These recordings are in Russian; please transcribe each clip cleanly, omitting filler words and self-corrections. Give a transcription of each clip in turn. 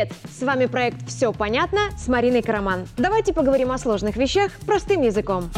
Привет! С вами проект «Всё понятно» с Мариной Караман. Давайте поговорим о сложных вещах простым языком.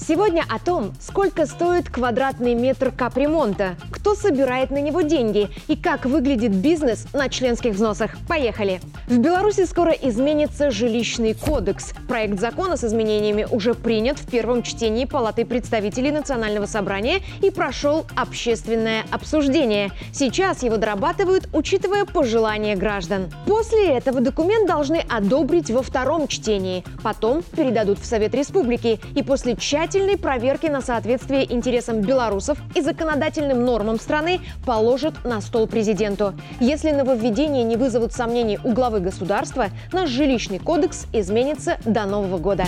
Сегодня о том, сколько стоит квадратный метр капремонта, кто собирает на него деньги и как выглядит бизнес на членских взносах. Поехали! В Беларуси скоро изменится жилищный кодекс. Проект закона с изменениями уже принят в первом чтении Палаты представителей Национального собрания и прошел общественное обсуждение. Сейчас его дорабатывают, учитывая пожелания граждан. После этого документ должны одобрить во втором чтении. Потом передадут в Совет республики и после тщательного проверки на соответствие интересам белорусов и законодательным нормам страны положат на стол президенту. Если нововведения не вызовут сомнений у главы государства, наш жилищный кодекс изменится до Нового года.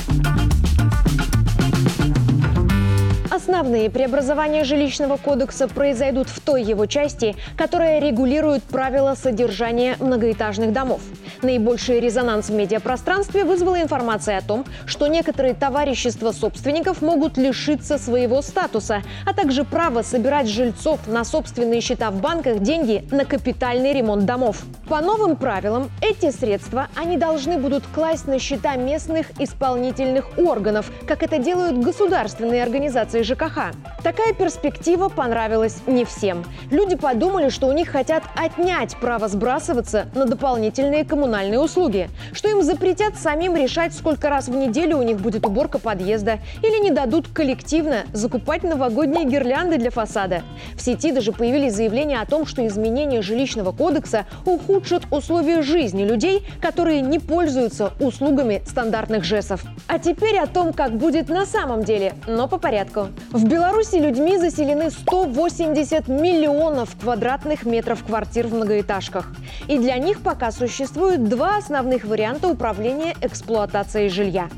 Основные преобразования жилищного кодекса произойдут в той его части, которая регулирует правила содержания многоэтажных домов. Наибольший резонанс в медиапространстве вызвала информация о том, что некоторые товарищества собственников могут лишиться своего статуса, а также права собирать жильцов на собственные счета в банках деньги на капитальный ремонт домов. По новым правилам эти средства они должны будут класть на счета местных исполнительных органов, как это делают государственные организации ЖКХ. Такая перспектива понравилась не всем. Люди подумали, что у них хотят отнять право сбрасываться на дополнительные коммунальные услуги, что им запретят самим решать, сколько раз в неделю у них будет уборка подъезда, или не дадут коллективно закупать новогодние гирлянды для фасада. В сети даже появились заявления о том, что изменения жилищного кодекса ухудшат условия жизни людей, которые не пользуются услугами стандартных ЖЭСов. А теперь о том, как будет на самом деле, но по порядку. В Беларуси людьми заселены 180 миллионов квадратных метров квартир в многоэтажках. И для них пока существует два основных варианта управления эксплуатацией жилья.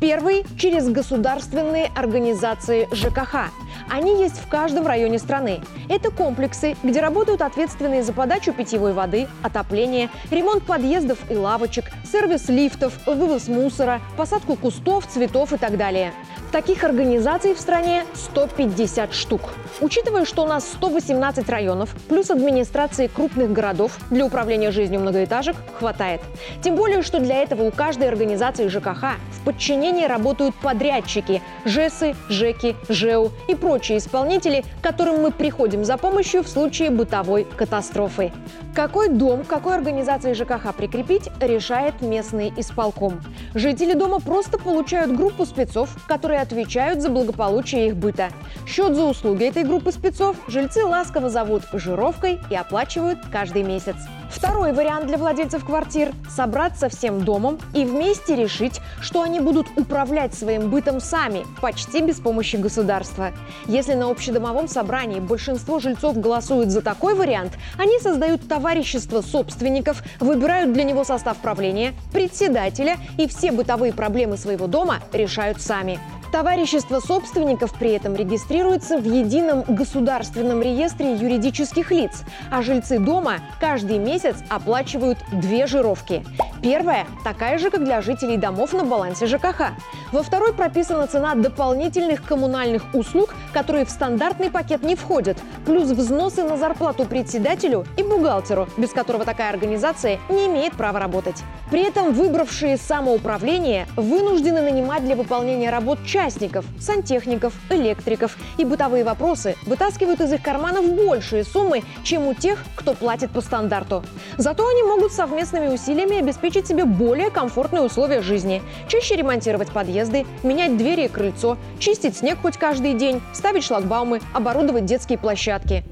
Первый – через государственные организации ЖКХ. Они есть в каждом районе страны. Это комплексы, где работают ответственные за подачу питьевой воды, отопление, ремонт подъездов и лавочек, сервис лифтов, вывоз мусора, посадку кустов, цветов и так далее. Таких организаций в стране 150 штук. Учитывая, что у нас 118 районов, плюс администрации крупных городов, для управления жизнью многоэтажек хватает. Тем более, что для этого у каждой организации ЖКХ в подчинении работают подрядчики – ЖЭСы, ЖЭКи, ЖЭУ и прочие исполнители, которым мы приходим за помощью в случае бытовой катастрофы. Какой дом к какой организации ЖКХ прикрепить, решает местный исполком. Жители дома просто получают группу спецов, которые отвечают за благополучие их быта. Счет за услуги этой группы спецов жильцы ласково зовут жировкой и оплачивают каждый месяц. Второй вариант для владельцев квартир – собраться всем домом и вместе решить, что они будут управлять своим бытом сами, почти без помощи государства. Если на общедомовом собрании большинство жильцов голосуют за такой вариант, они создают товарищество собственников, выбирают для него состав правления, председателя и все бытовые проблемы своего дома решают сами. Товарищество собственников при этом регистрируется в едином государственном реестре юридических лиц, а жильцы дома каждый месяц оплачивают две жировки. Первая – такая же, как для жителей домов на балансе ЖКХ. Во второй прописана цена дополнительных коммунальных услуг, которые в стандартный пакет не входят, плюс взносы на зарплату председателю и бухгалтеру, без которого такая организация не имеет права работать. При этом выбравшие самоуправление вынуждены нанимать для выполнения работ частников, сантехников, электриков, и бытовые вопросы вытаскивают из их карманов большие суммы, чем у тех, кто платит по стандарту. Зато они могут совместными усилиями обеспечить себе более комфортные условия жизни. Чаще ремонтировать подъезды, менять двери и крыльцо, чистить снег хоть каждый день, ставить шлагбаумы, оборудовать детские площадки.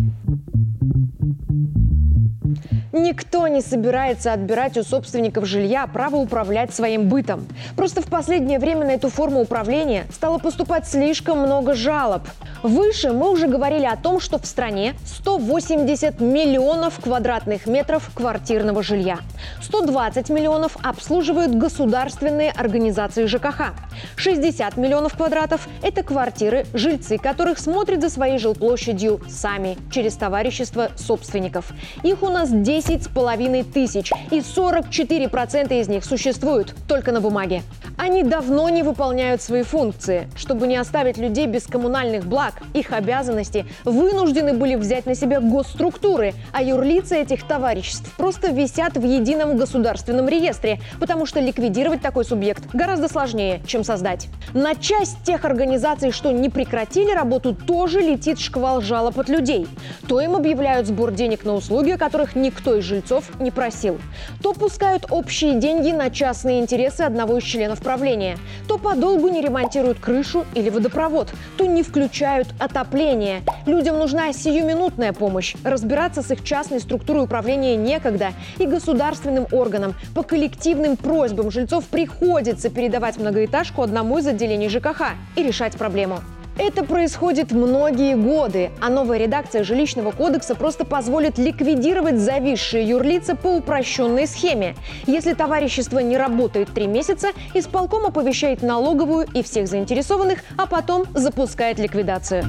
Никто не собирается отбирать у собственников жилья право управлять своим бытом. Просто в последнее время на эту форму управления стало поступать слишком много жалоб. Выше мы уже говорили о том, что в стране 180 миллионов квадратных метров квартирного жилья. 120 миллионов обслуживают государственные организации ЖКХ. 60 миллионов квадратов – это квартиры, жильцы которых смотрят за своей жилплощадью сами, через товарищество собственников. Их у нас 10 10,5 тысяч, и 44% из них существуют только на бумаге. Они давно не выполняют свои функции. Чтобы не оставить людей без коммунальных благ, их обязанности вынуждены были взять на себя госструктуры, а юрлицы этих товариществ просто висят в едином государственном реестре, потому что ликвидировать такой субъект гораздо сложнее, чем создать. На часть тех организаций, что не прекратили работу, тоже летит шквал жалоб от людей. То им объявляют сбор денег на услуги, о которых никто из жильцов не просил. То пускают общие деньги на частные интересы одного из членов правления. То подолгу не ремонтируют крышу или водопровод, то не включают отопление. Людям нужна сиюминутная помощь. Разбираться с их частной структурой управления некогда, и государственным органам по коллективным просьбам жильцов приходится передавать многоэтажку одному из отделений ЖКХ и решать проблему. Это происходит многие годы, а новая редакция Жилищного кодекса просто позволит ликвидировать зависшие юрлица по упрощенной схеме. Если товарищество не работает 3 месяца, исполком оповещает налоговую и всех заинтересованных, а потом запускает ликвидацию.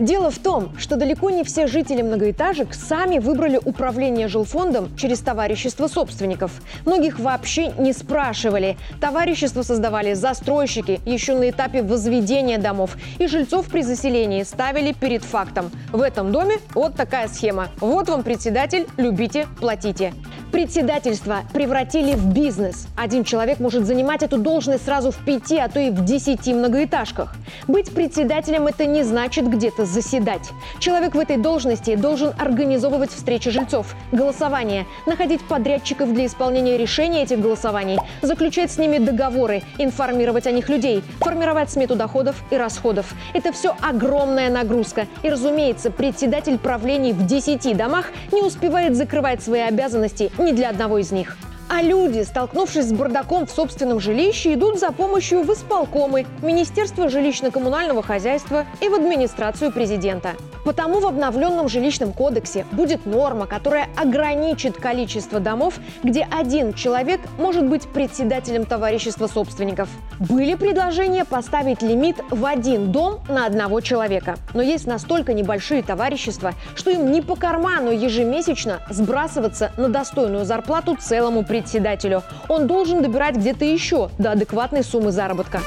Дело в том, что далеко не все жители многоэтажек сами выбрали управление жилфондом через товарищество собственников. Многих вообще не спрашивали. Товарищество создавали застройщики еще на этапе возведения домов, и жильцов при заселении ставили перед фактом. В этом доме вот такая схема. Вот вам председатель, любите, платите. Председательство превратили в бизнес. Один человек может занимать эту должность сразу в 5, а то и в 10 многоэтажках. Быть председателем – это не значит где-то заседать. Человек в этой должности должен организовывать встречи жильцов, голосования, находить подрядчиков для исполнения решений этих голосований, заключать с ними договоры, информировать о них людей, формировать смету доходов и расходов. Это все огромная нагрузка. И, разумеется, председатель правлений в 10 домах не успевает закрывать свои обязанности ни для одного из них. А люди, столкнувшись с бардаком в собственном жилище, идут за помощью в исполкомы, Министерство жилищно-коммунального хозяйства и в администрацию президента. Потому в обновленном жилищном кодексе будет норма, которая ограничит количество домов, где один человек может быть председателем товарищества собственников. Были предложения поставить лимит в 1 дом на 1 человека. Но есть настолько небольшие товарищества, что им не по карману ежемесячно сбрасываться на достойную зарплату целому председателю. Он должен добирать где-то еще до адекватной суммы заработка.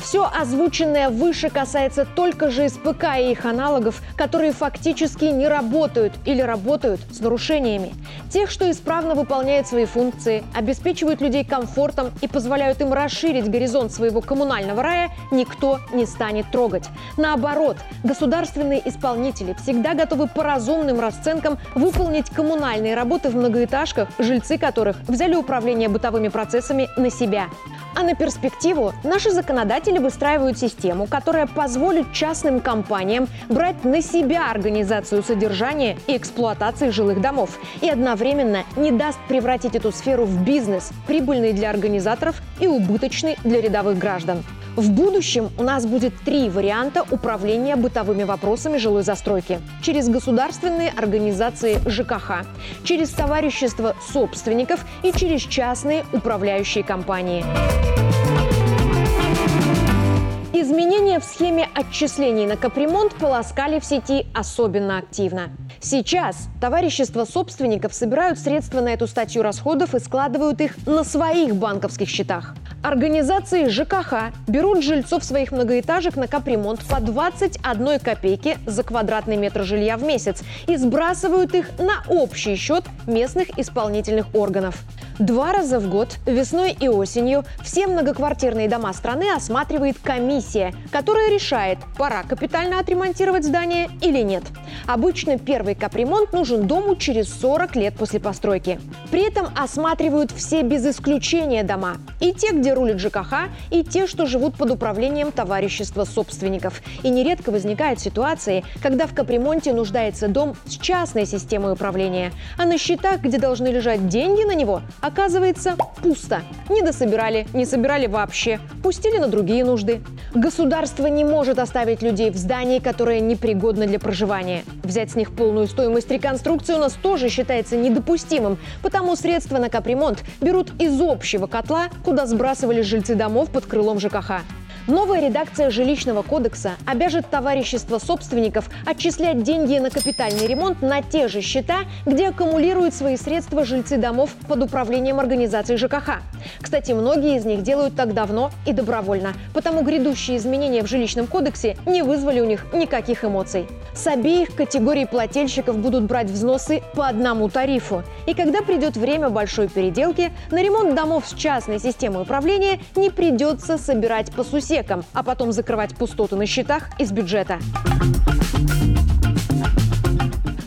Все озвученное выше касается только же СПК и их аналогов, которые фактически не работают или работают с нарушениями. Тех, что исправно выполняют свои функции, обеспечивают людей комфортом и позволяют им расширить горизонт своего коммунального рая, никто не станет трогать. Наоборот, государственные исполнители всегда готовы по разумным расценкам выполнить коммунальные работы в многоэтажках, жильцы которых взяли управление бытовыми процессами на себя. А на перспективу наши законодатели выстраивают систему, которая позволит частным компаниям брать на себя организацию содержания и эксплуатации жилых домов и одновременно не даст превратить эту сферу в бизнес, прибыльный для организаторов и убыточный для рядовых граждан. В будущем у нас будет 3 варианта управления бытовыми вопросами жилой застройки. Через государственные организации ЖКХ, через товарищество собственников и через частные управляющие компании. Изменения в схеме отчислений на капремонт полоскали в сети особенно активно. Сейчас товарищества собственников собирают средства на эту статью расходов и складывают их на своих банковских счетах. Организации ЖКХ берут жильцов своих многоэтажек на капремонт по 21 копейке за квадратный метр жилья в месяц и сбрасывают их на общий счет местных исполнительных органов. 2 раза в год, весной и осенью, все многоквартирные дома страны осматривает комиссия, которая решает, пора капитально отремонтировать здание или нет. Обычно первый капремонт нужен дому через 40 лет после постройки. При этом осматривают все без исключения дома. И те, где рулит ЖКХ, и те, что живут под управлением товарищества собственников. И нередко возникают ситуации, когда в капремонте нуждается дом с частной системой управления, а на счетах, где должны лежать деньги на него, оказывается, пусто. Недособирали, не собирали вообще, пустили на другие нужды. Государство не может оставить людей в здании, которое непригодно для проживания. Взять с них полную стоимость реконструкции у нас тоже считается недопустимым, потому средства на капремонт берут из общего котла, куда сбрасывали жильцы домов под крылом ЖКХ. Новая редакция Жилищного кодекса обяжет товарищество собственников отчислять деньги на капитальный ремонт на те же счета, где аккумулируют свои средства жильцы домов под управлением организации ЖКХ. Кстати, многие из них делают так давно и добровольно, потому грядущие изменения в Жилищном кодексе не вызвали у них никаких эмоций. С обеих категорий плательщиков будут брать взносы по одному тарифу. И когда придет время большой переделки, на ремонт домов с частной системой управления не придется собирать по сусекам, а потом закрывать пустоты на счетах из бюджета.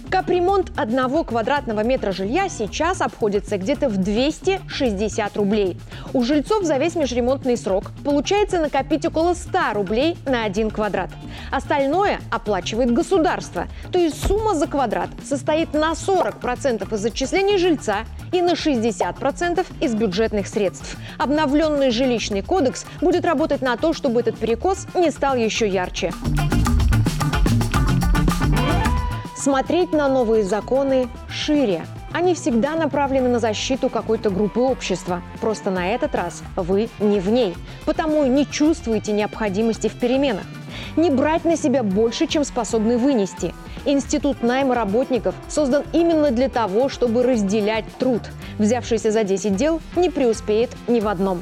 Капремонт одного квадратного метра жилья сейчас обходится где-то в 260 рублей. У жильцов за весь межремонтный срок получается накопить около 100 рублей на один квадрат. Остальное оплачивает государство. То есть сумма за квадрат состоит на 40% из отчислений жильца и на 60% из бюджетных средств. Обновленный жилищный кодекс будет работать на то, чтобы этот перекос не стал еще ярче. Смотреть на новые законы шире. Они всегда направлены на защиту какой-то группы общества. Просто на этот раз вы не в ней. Потому не чувствуете необходимости в переменах. Не брать на себя больше, чем способны вынести. Институт найма работников создан именно для того, чтобы разделять труд. Взявшийся за 10 дел не преуспеет ни в одном.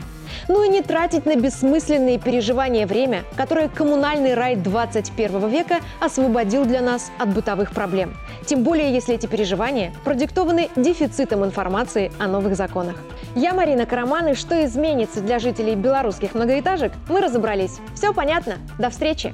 Ну и не тратить на бессмысленные переживания время, которое коммунальный рай 21 века освободил для нас от бытовых проблем. Тем более, если эти переживания продиктованы дефицитом информации о новых законах. Я Марина Караман, и что изменится для жителей белорусских многоэтажек, мы разобрались. Все понятно. До встречи!